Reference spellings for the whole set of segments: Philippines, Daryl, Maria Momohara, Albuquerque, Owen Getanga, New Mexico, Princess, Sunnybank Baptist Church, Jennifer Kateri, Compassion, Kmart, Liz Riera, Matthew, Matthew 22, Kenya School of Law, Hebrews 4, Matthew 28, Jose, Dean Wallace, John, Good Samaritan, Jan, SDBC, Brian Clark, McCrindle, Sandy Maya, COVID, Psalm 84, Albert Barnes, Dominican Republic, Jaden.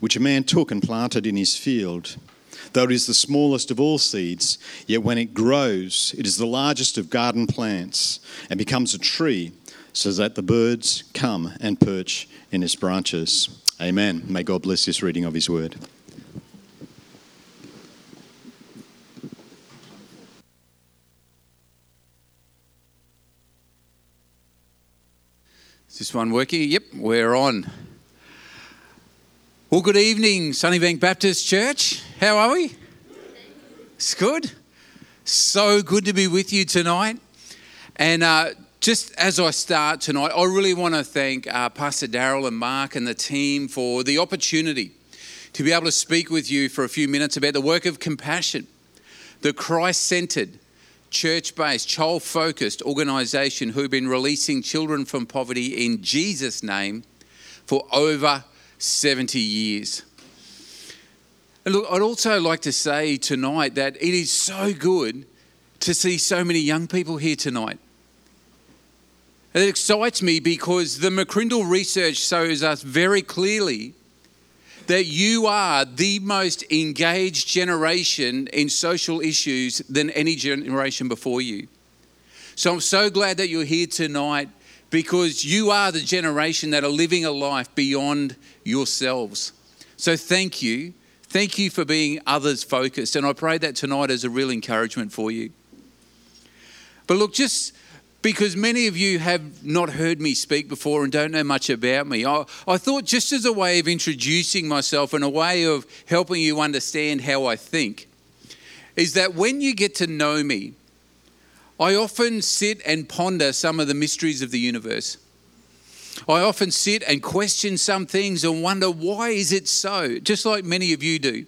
which a man took and planted in his field. Though it is the smallest of all seeds, yet when it grows, it is the largest of garden plants and becomes a tree, so that the birds come and perch in its branches. Amen. May God bless this reading of his word. Is this one working? Yep, we're on. Well, good evening, Sunnybank Baptist Church. How are we? It's good. So good to be with you tonight. And just as I start tonight, I really want to thank Pastor Daryl and Mark and the team for the opportunity to be able to speak with you for a few minutes about the work of Compassion, the Christ-centered, church-based, child-focused organisation who've been releasing children from poverty in Jesus' name for over 70 years. And look, I'd also like to say tonight that it is so good to see so many young people here tonight. And it excites me because the McCrindle research shows us very clearly that you are the most engaged generation in social issues than any generation before you. So I'm so glad that you're here tonight, because you are the generation that are living a life beyond yourselves. So thank you. Thank you for being others focused. And I pray that tonight is a real encouragement for you. But look, just because many of you have not heard me speak before and don't know much about me, I thought just as a way of introducing myself and a way of helping you understand how I think, is that when you get to know me, I often sit and ponder some of the mysteries of the universe. I often sit and question some things and wonder, why is it so? Just like many of you do.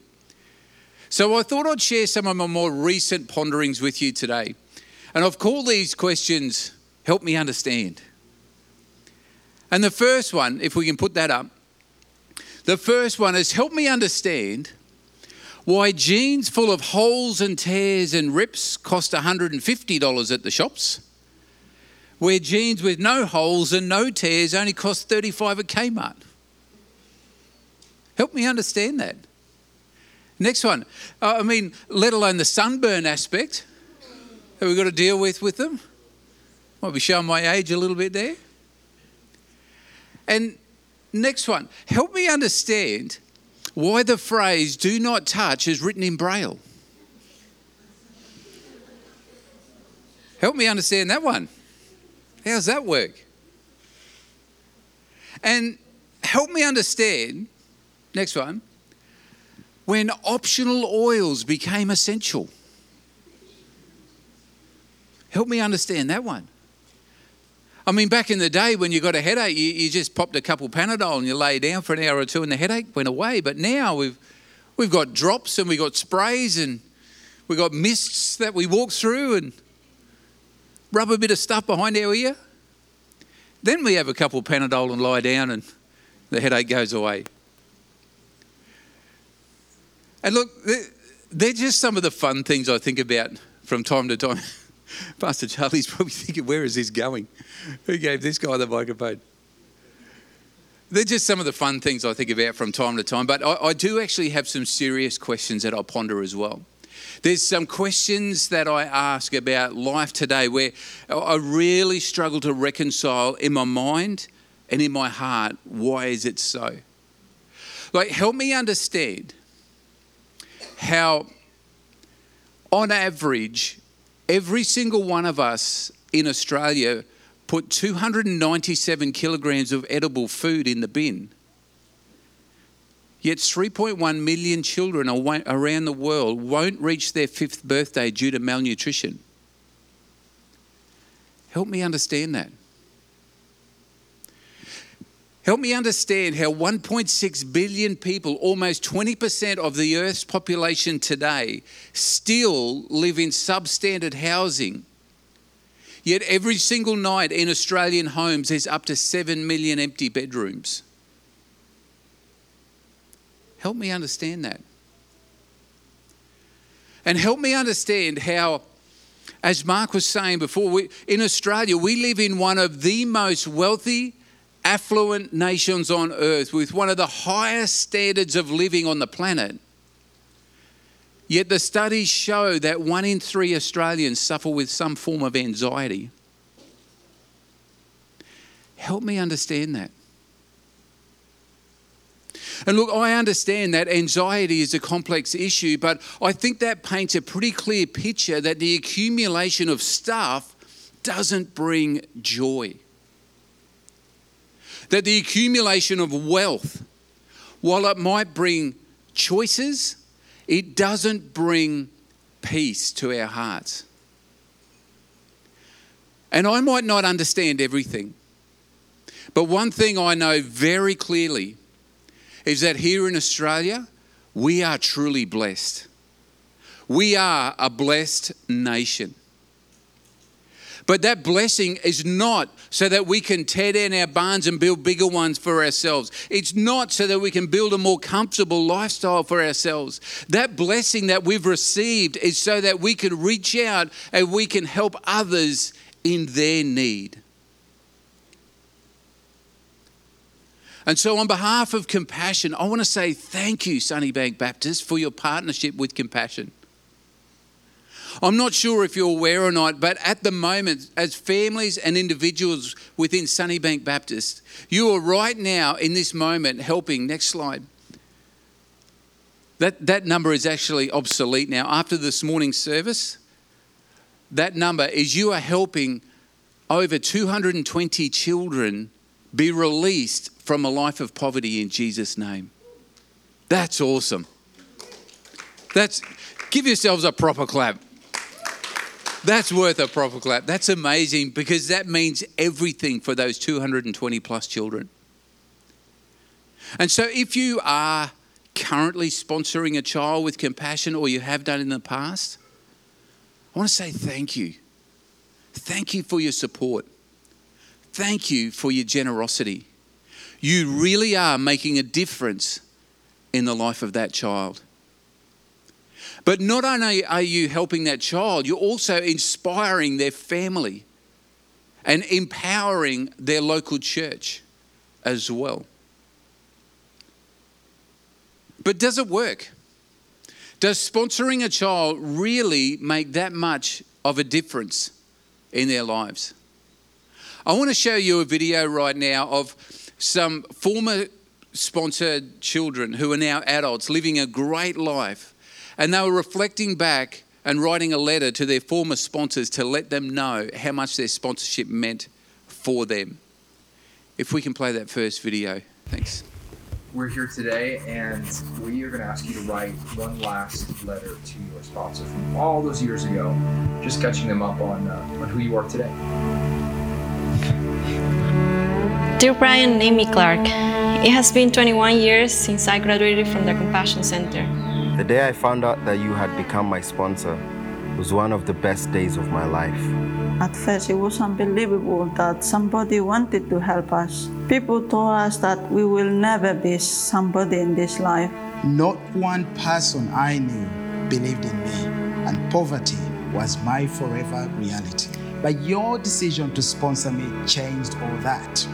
So I thought I'd share some of my more recent ponderings with you today. And I've called these questions, Help Me Understand. And the first one, if we can put that up, the first one is, help me understand why jeans full of holes and tears and rips cost $150 at the shops, where jeans with no holes and no tears only cost $35 at Kmart. Help me understand that. Next one, let alone the sunburn aspect that we've got to deal with them. Might be showing my age a little bit there. And next one, help me understand why the phrase do not touch is written in Braille. Help me understand that one. How's that work? And help me understand, next one, when optional oils became essential. Help me understand that one. Back in the day when you got a headache, you just popped a couple Panadol and you lay down for an hour or two and the headache went away. But now we've got drops and we've got sprays and we've got mists that we walk through and rub a bit of stuff behind our ear. Then we have a couple Panadol and lie down and the headache goes away. And look, they're just some of the fun things I think about from time to time. Pastor Charlie's probably thinking, where is this going? Who gave this guy the microphone? They're just some of the fun things I think about from time to time, but I do actually have some serious questions that I ponder as well. There's some questions that I ask about life today where I really struggle to reconcile in my mind and in my heart, why is it so? Help me understand how, on average, every single one of us in Australia put 297 kilograms of edible food in the bin. Yet 3.1 million children around the world won't reach their 5th birthday due to malnutrition. Help me understand that. Help me understand how 1.6 billion people, almost 20% of the Earth's population today, still live in substandard housing. Yet every single night in Australian homes, there's up to 7 million empty bedrooms. Help me understand that. And help me understand how, as Mark was saying before, in Australia, we live in one of the most wealthy, affluent nations on earth with one of the highest standards of living on the planet. Yet the studies show that 1 in 3 Australians suffer with some form of anxiety. Help me understand that. And look, I understand that anxiety is a complex issue, but I think that paints a pretty clear picture that the accumulation of stuff doesn't bring joy. That the accumulation of wealth, while it might bring choices, it doesn't bring peace to our hearts. And I might not understand everything, but one thing I know very clearly is that here in Australia, we are truly blessed. We are a blessed nation. But that blessing is not so that we can tear down our barns and build bigger ones for ourselves. It's not so that we can build a more comfortable lifestyle for ourselves. That blessing that we've received is so that we can reach out and we can help others in their need. And so on behalf of Compassion, I want to say thank you, Sunnybank Baptist, for your partnership with Compassion. I'm not sure if you're aware or not, but at the moment, as families and individuals within Sunnybank Baptist, you are right now in this moment helping, next slide. That number is actually obsolete now. After this morning's service, that number is you are helping over 220 children be released from a life of poverty in Jesus' name. That's awesome. Give yourselves a proper clap. That's worth a proper clap. That's amazing, because that means everything for those 220 plus children. And so if you are currently sponsoring a child with Compassion, or you have done in the past, I want to say thank you. Thank you for your support. Thank you for your generosity. You really are making a difference in the life of that child. But not only are you helping that child, you're also inspiring their family and empowering their local church as well. But does it work? Does sponsoring a child really make that much of a difference in their lives? I want to show you a video right now of some former sponsored children who are now adults living a great life. And they were reflecting back and writing a letter to their former sponsors to let them know how much their sponsorship meant for them. If we can play that first video. Thanks. We're here today and we are going to ask you to write one last letter to your sponsor from all those years ago, just catching them up on who you are today. Dear Brian and Amy Clark, it has been 21 years since I graduated from the Compassion Center. The day I found out that you had become my sponsor was one of the best days of my life. At first, it was unbelievable that somebody wanted to help us. People told us that we will never be somebody in this life. Not one person I knew believed in me, and poverty was my forever reality. But your decision to sponsor me changed all that.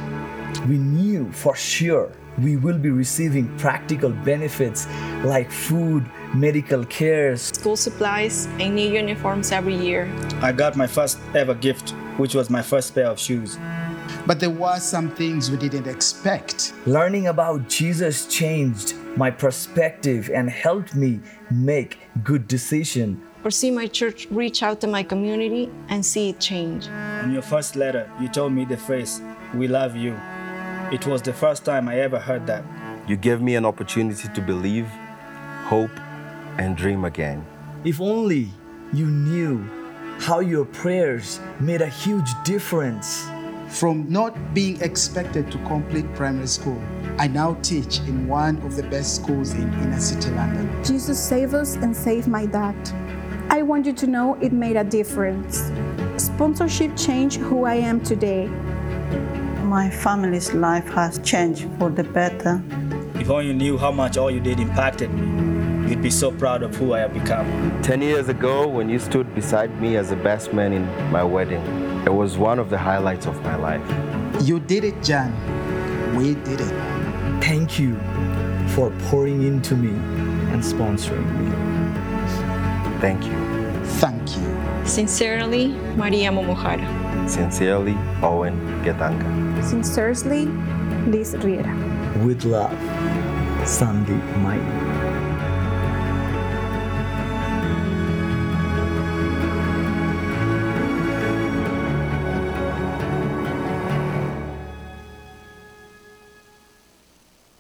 We knew for sure we will be receiving practical benefits like food, medical care, school supplies, and new uniforms every year. I got my first ever gift, which was my first pair of shoes. But there were some things we didn't expect. Learning about Jesus changed my perspective and helped me make good decisions. Or see my church reach out to my community and see it change. In your first letter, you told me the phrase, "We love you." It was the first time I ever heard that. You gave me an opportunity to believe, hope, and dream again. If only you knew how your prayers made a huge difference. From not being expected to complete primary school, I now teach in one of the best schools in inner city London. Jesus saved us and saved my dad. I want you to know it made a difference. Sponsorship changed who I am today. My family's life has changed for the better. If only you knew how much all you did impacted me, you'd be so proud of who I have become. 10 years ago, when you stood beside me as the best man in my wedding, it was one of the highlights of my life. You did it, Jan. We did it. Thank you for pouring into me and sponsoring me. Thank you. Thank you. Sincerely, Maria Momohara. Sincerely, Owen Getanga. Sincerely, Liz Riera. With love, Sandy Maya.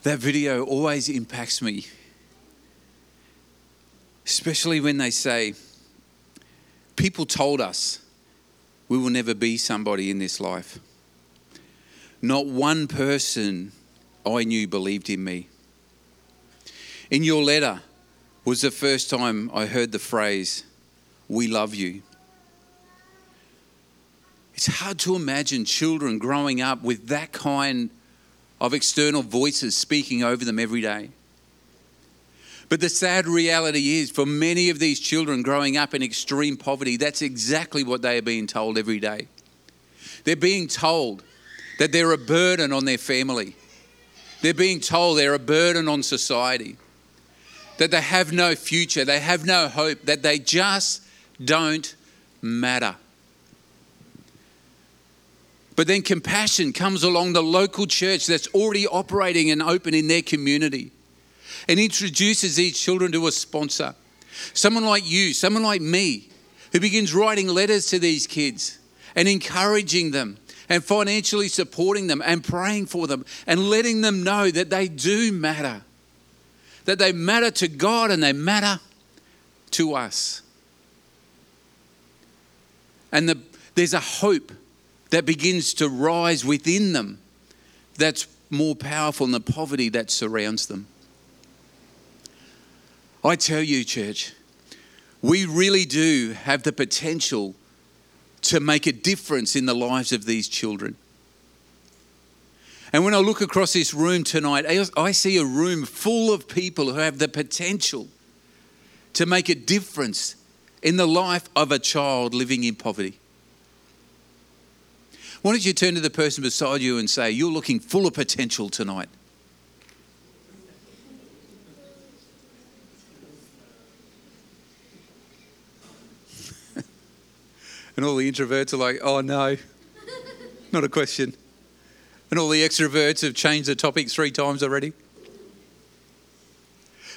That video always impacts me, especially when they say, people told us we will never be somebody in this life. Not one person I knew believed in me. In your letter was the first time I heard the phrase, we love you. It's hard to imagine children growing up with that kind of external voices speaking over them every day. But the sad reality is, for many of these children growing up in extreme poverty, that's exactly what they are being told every day. They're being told that they're a burden on their family. They're being told they're a burden on society, that they have no future, they have no hope, that they just don't matter. But then Compassion comes along, the local church that's already operating and open in their community, and introduces these children to a sponsor. Someone like you, someone like me, who begins writing letters to these kids and encouraging them and financially supporting them and praying for them and letting them know that they do matter, that they matter to God and they matter to us. And there's a hope that begins to rise within them that's more powerful than the poverty that surrounds them. I tell you, church, we really do have the potential to make a difference in the lives of these children. And when I look across this room tonight, I see a room full of people who have the potential to make a difference in the life of a child living in poverty. Why don't you turn to the person beside you and say, you're looking full of potential tonight. And all the introverts are like, oh no, not a question. And all the extroverts have changed the topic 3 times already.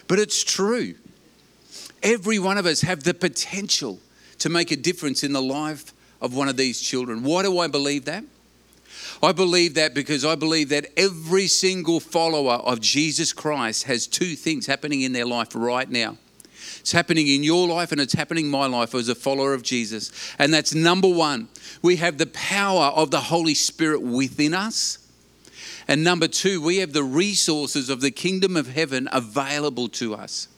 But it's true. Every one of us have the potential to make a difference in the life of one of these children. Why do I believe that? I believe that because I believe that every single follower of Jesus Christ has 2 things happening in their life right now. It's happening in your life and it's happening in my life as a follower of Jesus. And that's number 1, we have the power of the Holy Spirit within us. And number 2, we have the resources of the kingdom of heaven available to us.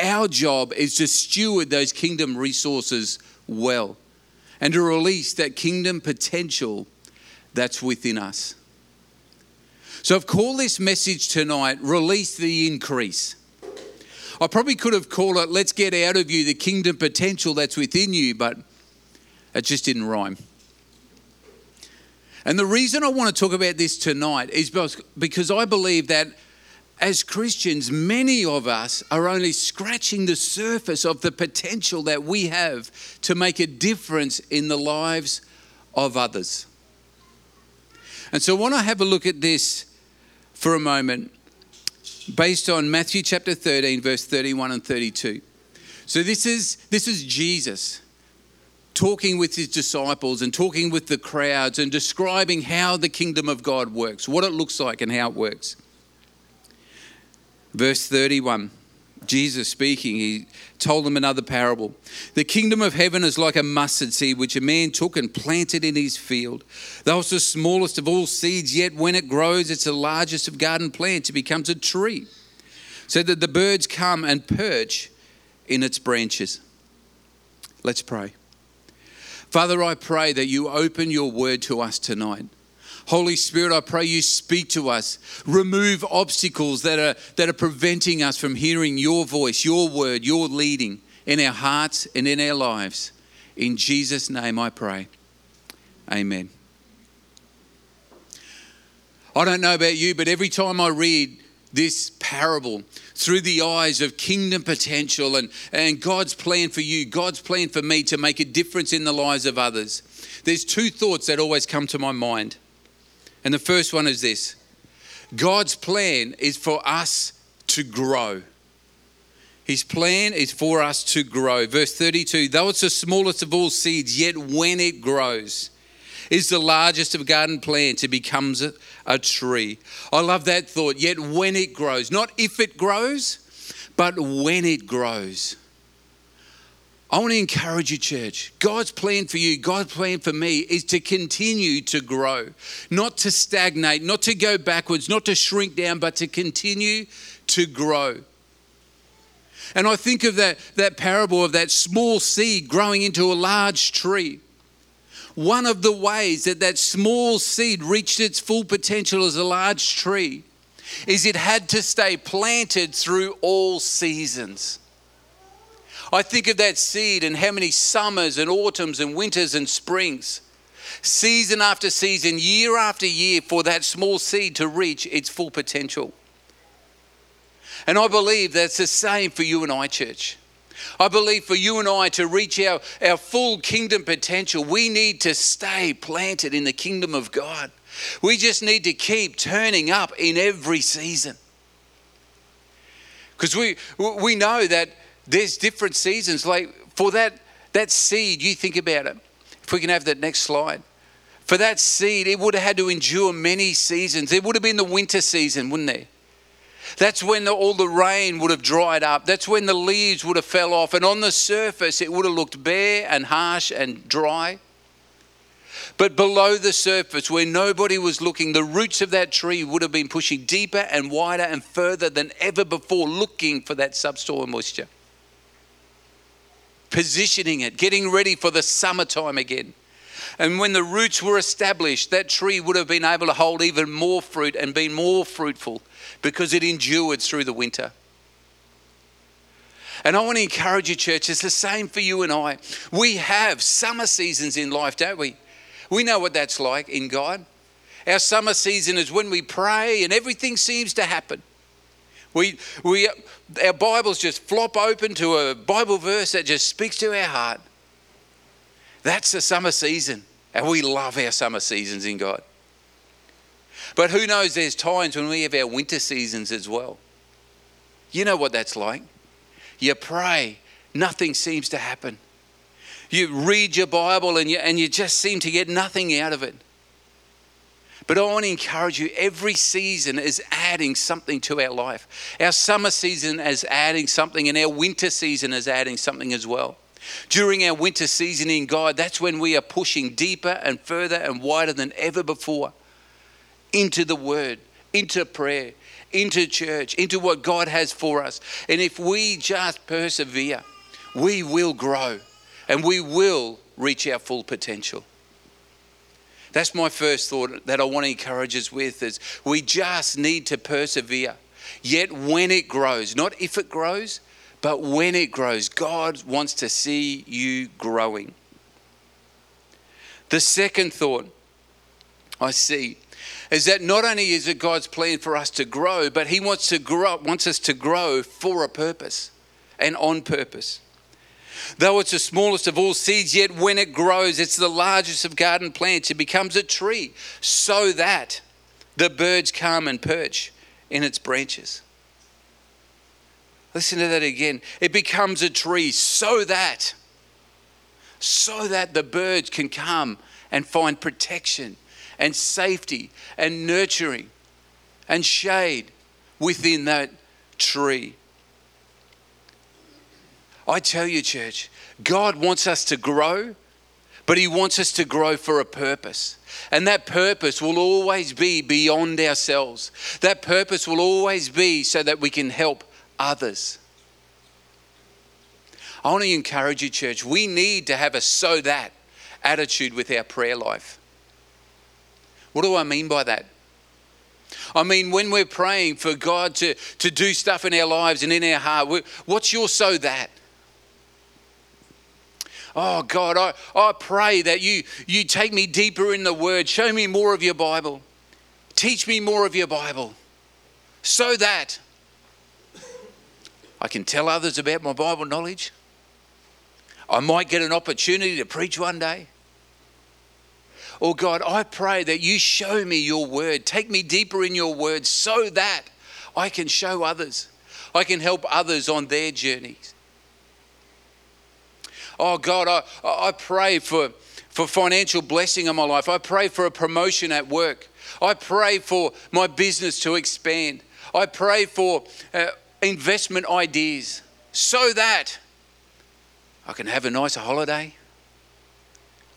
Our job is to steward those kingdom resources well, and to release that kingdom potential that's within us. So I've called this message tonight, Release the Increase. I probably could have called it, Let's Get Out of You the Kingdom Potential That's Within You, but it just didn't rhyme. And the reason I want to talk about this tonight is because I believe that as Christians, many of us are only scratching the surface of the potential that we have to make a difference in the lives of others. And so I want to have a look at this for a moment based on Matthew chapter 13, verse 31 and 32. So this is Jesus talking with his disciples and talking with the crowds and describing how the kingdom of God works, what it looks like and how it works. Verse 31, Jesus speaking, he told them another parable. The kingdom of heaven is like a mustard seed, which a man took and planted in his field. Though it's the smallest of all seeds, yet when it grows, it's the largest of garden plants. It becomes a tree, so that the birds come and perch in its branches. Let's pray. Father, I pray that you open your word to us tonight. Holy Spirit, I pray you speak to us. Remove obstacles that are preventing us from hearing your voice, your word, your leading in our hearts and in our lives. In Jesus' name I pray. Amen. I don't know about you, but every time I read this parable through the eyes of kingdom potential and God's plan for you, God's plan for me to make a difference in the lives of others, there's two thoughts that always come to my mind. And the first one is this: God's plan is for us to grow. His plan is for us to grow. Verse 32, though it's the smallest of all seeds, yet when it grows, is the largest of garden plants, it becomes a tree. I love that thought, yet when it grows. Not if it grows, but when it grows. I want to encourage you, church. God's plan for you, God's plan for me is to continue to grow, not to stagnate, not to go backwards, not to shrink down, but to continue to grow. And I think of that parable of that small seed growing into a large tree. One of the ways that small seed reached its full potential as a large tree is it had to stay planted through all seasons. I think of that seed and how many summers and autumns and winters and springs, season after season, year after year, for that small seed to reach its full potential. And I believe that's the same for you and I, church. I believe for you and I to reach our full kingdom potential, we need to stay planted in the kingdom of God. We just need to keep turning up in every season. Because we know that there's different seasons. Like for that seed, you think about it. If we can have that next slide. For that seed, it would have had to endure many seasons. It would have been the winter season, wouldn't it? That's when all the rain would have dried up. That's when the leaves would have fell off. And on the surface, it would have looked bare and harsh and dry. But below the surface, where nobody was looking, the roots of that tree would have been pushing deeper and wider and further than ever before, looking for that subsoil moisture. Positioning it, getting ready for the summertime again. And when the roots were established, that tree would have been able to hold even more fruit and been more fruitful because it endured through the winter. And I want to encourage you, church, it's the same for you and I. We have summer seasons in life, don't we? We know what that's like in God. Our summer season is when we pray and everything seems to happen. Our Bibles just flop open to a Bible verse that just speaks to our heart. That's the summer season, and we love our summer seasons in God. But who knows, there's times when we have our winter seasons as well. You know what that's like. You pray, nothing seems to happen. You read your Bible and you just seem to get nothing out of it. But I want to encourage you, every season is adding something to our life. Our summer season is adding something, and our winter season is adding something as well. During our winter season in God, that's when we are pushing deeper and further and wider than ever before into the Word, into prayer, into church, into what God has for us. And if we just persevere, we will grow and we will reach our full potential. That's my first thought that I want to encourage us with, is we just need to persevere. Yet when it grows, not if it grows, but when it grows, God wants to see you growing. The second thought I see is that not only is it God's plan for us to grow, but He wants us to grow for a purpose and on purpose. Though it's the smallest of all seeds, yet when it grows, it's the largest of garden plants. It becomes a tree so that the birds come and perch in its branches. Listen to that again. It becomes a tree so that the birds can come and find protection and safety and nurturing and shade within that tree. I tell you, church, God wants us to grow, but He wants us to grow for a purpose. And that purpose will always be beyond ourselves. That purpose will always be so that we can help others. I want to encourage you, church, we need to have a so that attitude with our prayer life. What do I mean by that? I mean, when we're praying for God to do stuff in our lives and in our heart, what's your so that? Oh God, I pray that you take me deeper in the Word, show me more of your Bible. Teach me more of your Bible so that I can tell others about my Bible knowledge. I might get an opportunity to preach one day. Oh God, I pray that you show me your word. Take me deeper in your word so that I can show others. I can help others on their journeys. Oh God, I pray for financial blessing in my life. I pray for a promotion at work. I pray for my business to expand. I pray for investment ideas so that I can have a nicer holiday.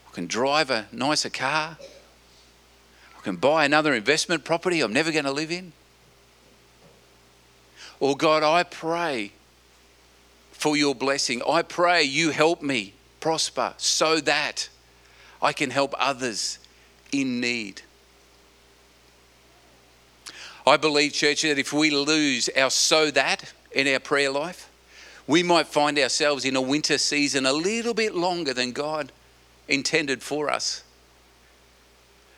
I can drive a nicer car. I can buy another investment property I'm never going to live in. Oh God, I pray for your blessing. I pray you help me prosper so that I can help others in need. I believe, church, that if we lose our so that in our prayer life, we might find ourselves in a winter season a little bit longer than God intended for us.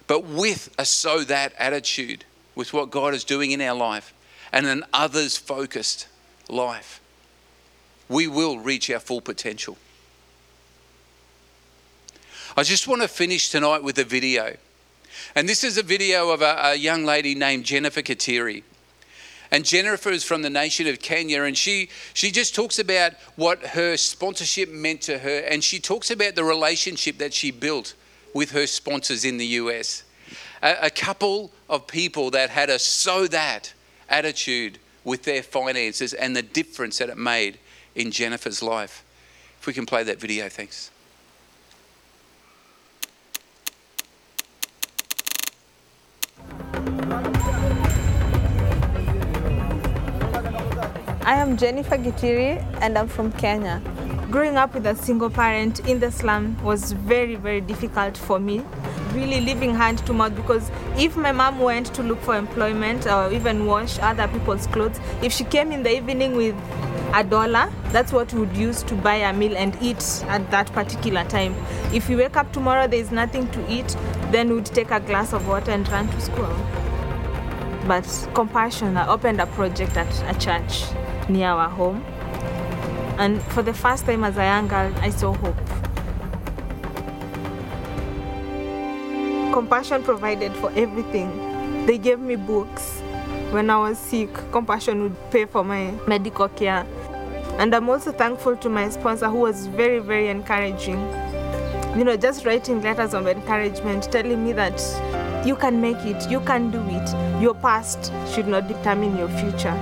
But with a so that attitude, with what God is doing in our life, and an others-focused life, we will reach our full potential. I just want to finish tonight with a video. And this is a video of a young lady named Jennifer Kateri. And Jennifer is from the nation of Kenya, and she just talks about what her sponsorship meant to her, and she talks about the relationship that she built with her sponsors in the US. A couple of people that had a so that attitude with their finances and the difference that it made in Jennifer's life. If we can play that video, thanks. I am Jennifer Gitiri and I'm from Kenya. Growing up with a single parent in the slum was very, very difficult for me. Really living hand to mouth, because if my mom went to look for employment or even wash other people's clothes, if she came in the evening with $1, that's what we would use to buy a meal and eat at that particular time. If we wake up tomorrow, there's nothing to eat, then we'd take a glass of water and run to school. But Compassion opened a project at a church near our home. And for the first time as a young girl, I saw hope. Compassion provided for everything. They gave me books. When I was sick, Compassion would pay for my medical care. And I'm also thankful to my sponsor, who was very, very encouraging. You know, just writing letters of encouragement, telling me that you can make it, you can do it. Your past should not determine your future.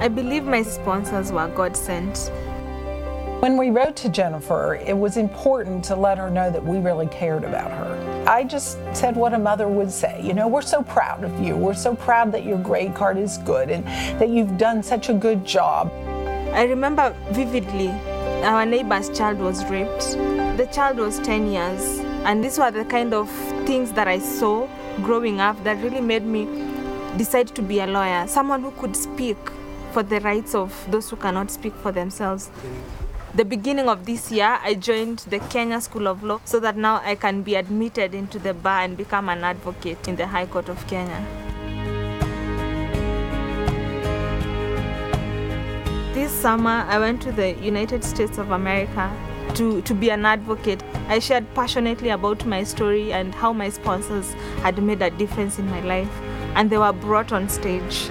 I believe my sponsors were God sent. When we wrote to Jennifer, it was important to let her know that we really cared about her. I just said what a mother would say. You know, we're so proud of you. We're so proud that your grade card is good and that you've done such a good job. I remember vividly, our neighbor's child was raped. The child was 10 years. And these were the kind of things that I saw growing up that really made me decide to be a lawyer, someone who could speak for the rights of those who cannot speak for themselves. The beginning of this year, I joined the Kenya School of Law so that now I can be admitted into the bar and become an advocate in the High Court of Kenya. This summer, I went to the United States of America to be an advocate. I shared passionately about my story and how my sponsors had made a difference in my life, and they were brought on stage.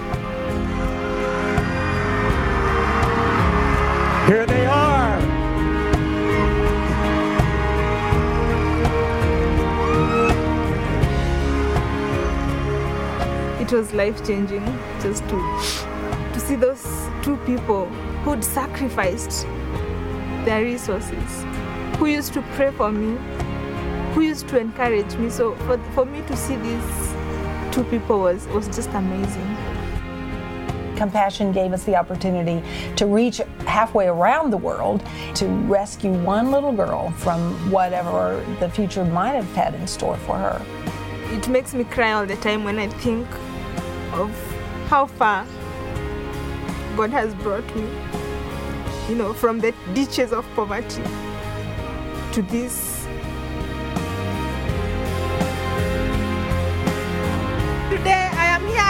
Here they are. It was life-changing just to see those two people who'd sacrificed their resources, who used to pray for me, who used to encourage me. So for me to see these two people was just amazing. Compassion gave us the opportunity to reach halfway around the world to rescue one little girl from whatever the future might have had in store for her. It makes me cry all the time when I think of how far God has brought me, you know, from the ditches of poverty to this. Today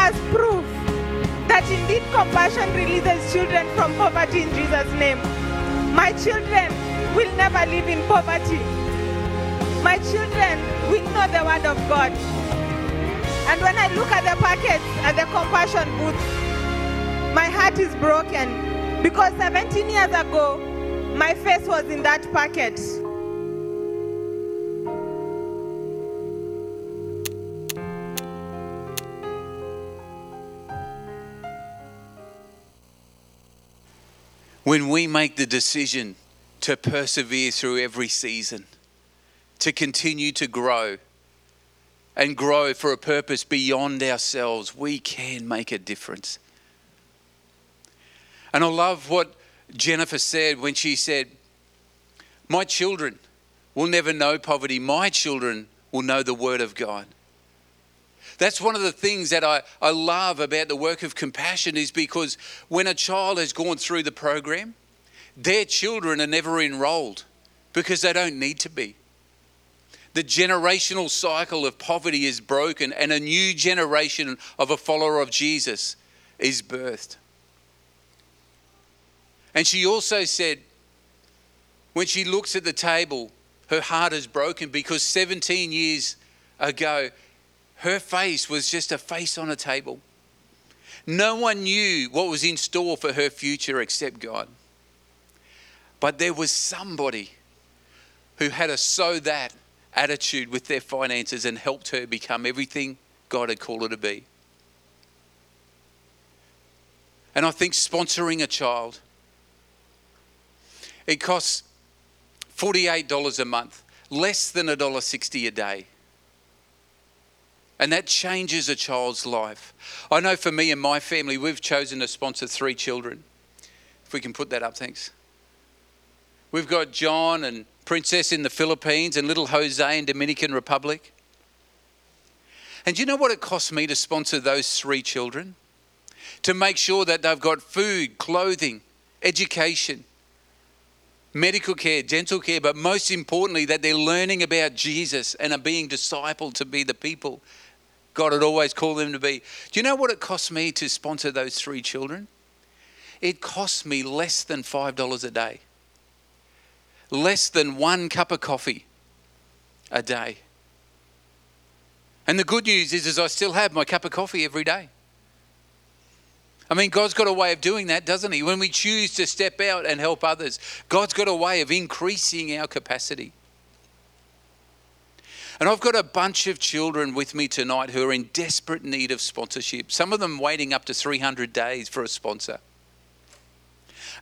us proof that indeed Compassion releases children from poverty in Jesus' name. My children will never live in poverty. My children will know the word of God. And when I look at the packets at the Compassion booth, my heart is broken because 17 years ago, my face was in that packet. When we make the decision to persevere through every season, to continue to grow and grow for a purpose beyond ourselves, we can make a difference. And I love what Jennifer said when she said, my children will never know poverty. My children will know the word of God. That's one of the things that I love about the work of Compassion, is because when a child has gone through the program, their children are never enrolled because they don't need to be. The generational cycle of poverty is broken and a new generation of a follower of Jesus is birthed. And she also said, when she looks at the table, her heart is broken because 17 years ago, her face was just a face on a table. No one knew what was in store for her future except God. But there was somebody who had a "so that" attitude with their finances and helped her become everything God had called her to be. And I think sponsoring a child, it costs $48 a month, less than $1.60 a day. And that changes a child's life. I know for me and my family, we've chosen to sponsor 3 children. If we can put that up, thanks. We've got John and Princess in the Philippines and little Jose in Dominican Republic. And you know what it cost me to sponsor those 3 children? To make sure that they've got food, clothing, education, medical care, dental care, but most importantly, that they're learning about Jesus and are being discipled to be the people God had always called them to be. Do you know what it cost me to sponsor those 3 children? It cost me less than $5 a day, less than 1 cup of coffee a day. And the good news is I still have my cup of coffee every day. I mean, God's got a way of doing that, doesn't he? When we choose to step out and help others, God's got a way of increasing our capacity. And I've got a bunch of children with me tonight who are in desperate need of sponsorship, some of them waiting up to 300 days for a sponsor.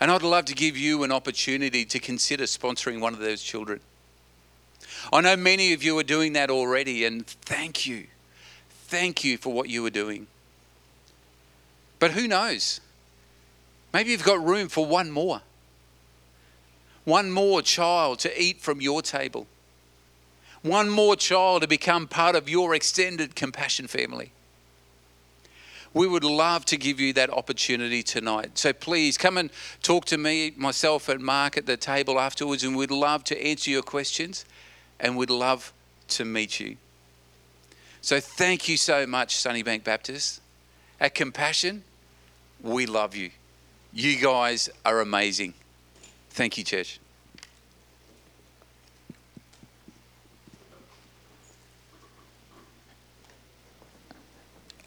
And I'd love to give you an opportunity to consider sponsoring one of those children. I know many of you are doing that already, and thank you. Thank you for what you are doing. But who knows? Maybe you've got room for one more child to eat from your table, one more child to become part of your extended Compassion family. We would love to give you that opportunity tonight. So please come and talk to me, myself and Mark at the table afterwards, and we'd love to answer your questions and we'd love to meet you. So thank you so much, Sunnybank Baptist. At Compassion, we love you. You guys are amazing. Thank you, church.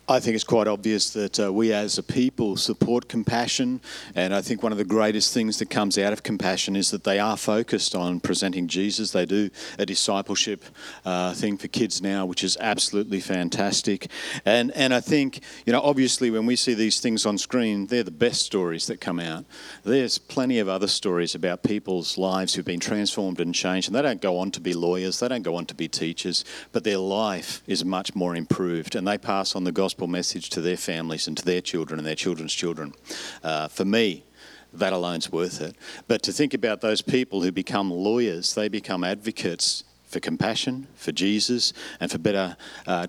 I think it's quite obvious that we as a people support Compassion, and I think one of the greatest things that comes out of Compassion is that they are focused on presenting Jesus. They do a discipleship thing for kids now, which is absolutely fantastic. And I think, you know, obviously when we see these things on screen, they're the best stories that come out. There's plenty of other stories about people's lives who've been transformed and changed, and they don't go on to be lawyers, they don't go on to be teachers, but their life is much more improved, and they pass on the gospel message to their families and to their children and their children's children. For me, that alone's worth it. But to think about those people who become lawyers, they become advocates for compassion, for Jesus, and for better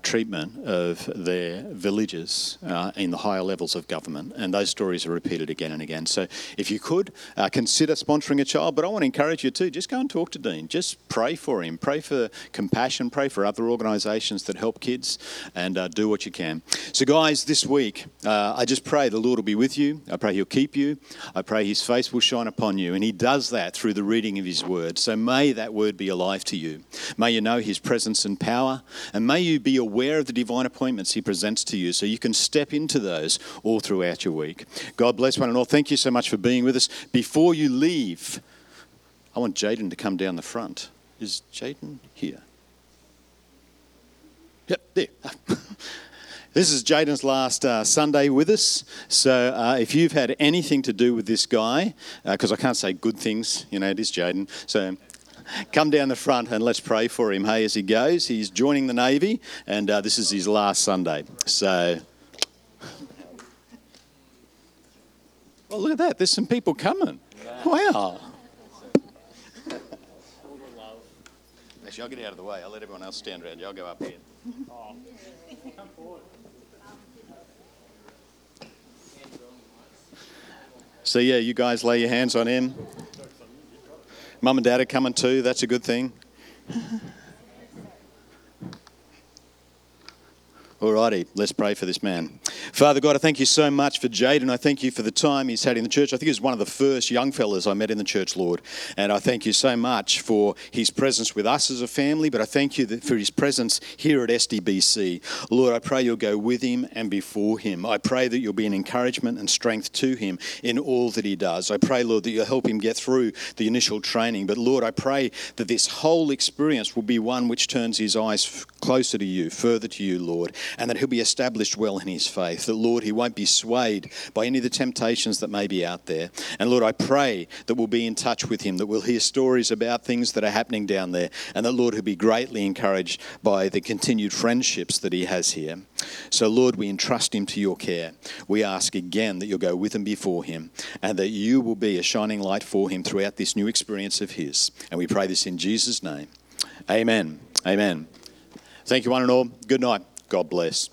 treatment of their villagers in the higher levels of government. And those stories are repeated again and again. So if you could, consider sponsoring a child. But I want to encourage you too, just go and talk to Dean. Just pray for him. Pray for Compassion. Pray for other organisations that help kids, and do what you can. So guys, this week, I just pray the Lord will be with you. I pray he'll keep you. I pray his face will shine upon you. And he does that through the reading of his word. So may that word be alive to you. May you know his presence and power, and may you be aware of the divine appointments he presents to you so you can step into those all throughout your week. God bless one and all. Thank you so much for being with us. Before you leave, I want Jaden to come down the front. Is Jaden here? Yep, there. This is Jaden's last Sunday with us, so if you've had anything to do with this guy, because I can't say good things, you know, it is Jaden, so come down the front and let's pray for him, hey, as he goes. He's joining the Navy, and this is his last Sunday, so... Well, look at that, there's some people coming. Wow. Actually, I'll get out of the way. I'll let everyone else stand around you. I'll go up here. Come forward. So yeah, you guys lay your hands on him. Mum and Dad are coming too. That's a good thing. Alrighty, let's pray for this man. Father God, I thank you so much for Jaden. I thank you for the time he's had in the church. I think he was one of the first young fellas I met in the church, Lord. And I thank you so much for his presence with us as a family, but I thank you for his presence here at SDBC. Lord, I pray you'll go with him and before him. I pray that you'll be an encouragement and strength to him in all that he does. I pray, Lord, that you'll help him get through the initial training. But Lord, I pray that this whole experience will be one which turns his eyes closer to you, further to you, Lord, and that he'll be established well in his faith. That, Lord, he won't be swayed by any of the temptations that may be out there. And, Lord, I pray that we'll be in touch with him, that we'll hear stories about things that are happening down there, and that, Lord, he'll be greatly encouraged by the continued friendships that he has here. So, Lord, we entrust him to your care. We ask again that you'll go with him before him and that you will be a shining light for him throughout this new experience of his. And we pray this in Jesus' name. Amen. Amen. Thank you, one and all. Good night. God bless.